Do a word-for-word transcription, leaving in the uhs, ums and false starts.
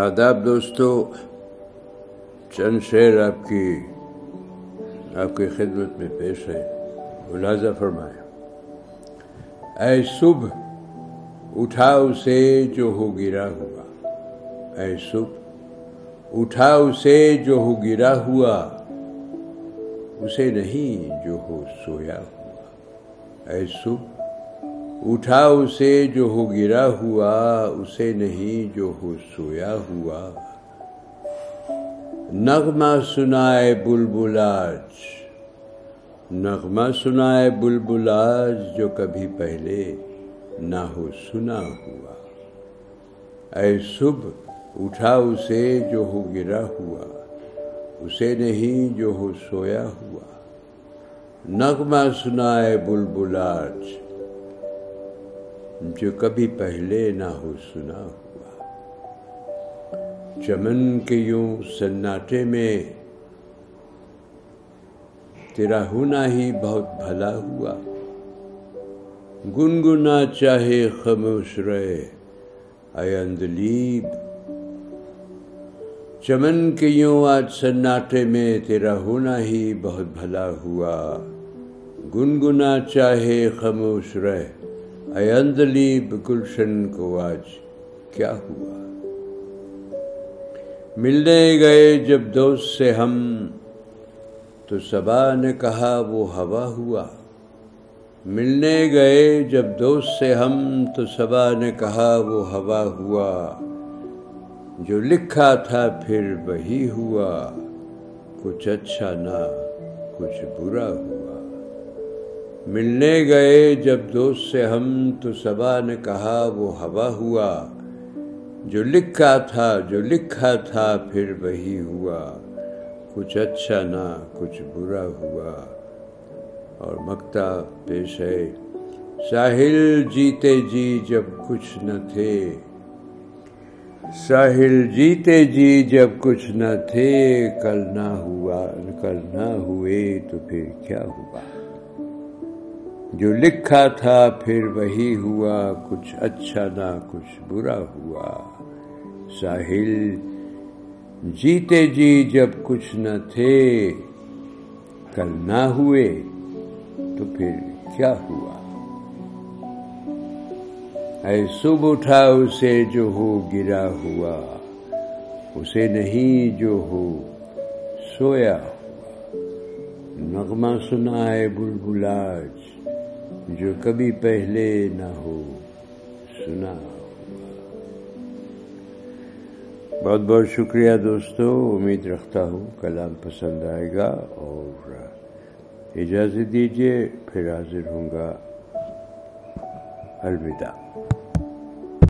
آداب دوستو، چند شعر آپ کی آپ کی خدمت میں پیش ہے، ملاحظہ فرمائیں۔ اے صبح اٹھا اسے جو ہو گرا ہوا، اے صبح اٹھا اسے جو ہو گرا ہوا، اسے نہیں جو ہو سویا ہوا۔ اے صبح اٹھا اسے جو ہو گرا ہوا، اسے نہیں جو ہو سویا ہوا۔ نغمہ سنائے بلبل آج، نغمہ سنائے بلبل آج، جو کبھی پہلے نہ ہو سنا ہوا۔ اے صبح اٹھا اسے جو ہو گرا ہوا، اسے نہیں جو ہو سویا ہوا۔ نغمہ سنائے بلبل آج، جو کبھی پہلے نہ ہو سنا ہوا۔ چمن کے یوں سناٹے میں تیرا ہونا ہی بہت بھلا ہوا۔ گنگنا چاہے خاموش رہے اے عندلیب، چمن کے یوں آج سناٹے میں تیرا ہونا ہی بہت بھلا ہوا۔ گنگنا چاہے خاموش رہے اے عندلیب، گلشن کو آج کیا ہوا۔ ملنے گئے جب دوست سے ہم، تو صبا نے کہا وہ ہوا ہوا۔ ملنے گئے جب دوست سے ہم، تو صبا نے کہا وہ ہوا ہوا۔ جو لکھا تھا پھر وہی ہوا، کچھ اچھا نہ کچھ برا ہوا۔ ملنے گئے جب دوست سے ہم، تو صبا نے کہا وہ ہوا ہوا۔ جو لکھا تھا جو لکھا تھا پھر وہی ہوا، کچھ اچھا نہ کچھ برا ہوا۔ اور مکتا پیش ہے۔ ساحل جیتے جی جب کچھ نہ تھے، ساحل جیتے جی جب کچھ نہ تھے، کل نہ ہوا کل نہ ہوئے تو پھر کیا ہوا۔ جو لکھا تھا پھر وہی ہوا، کچھ اچھا نہ کچھ برا ہوا۔ ساحل جیتے جی جب کچھ نہ تھے، کل نہ ہوئے تو پھر کیا ہوا۔ اے صبح اٹھا اسے جو ہو گرا ہوا، اسے نہیں جو ہو سویا ہوا۔ نغمہ سنائے بلبل آج، جو کبھی پہلے نہ ہو سنا ہوا۔ بہت بہت شکریہ دوستو، امید رکھتا ہوں کلام پسند آئے گا، اور اجازت دیجیے، پھر حاضر ہوں گا۔ الوداع۔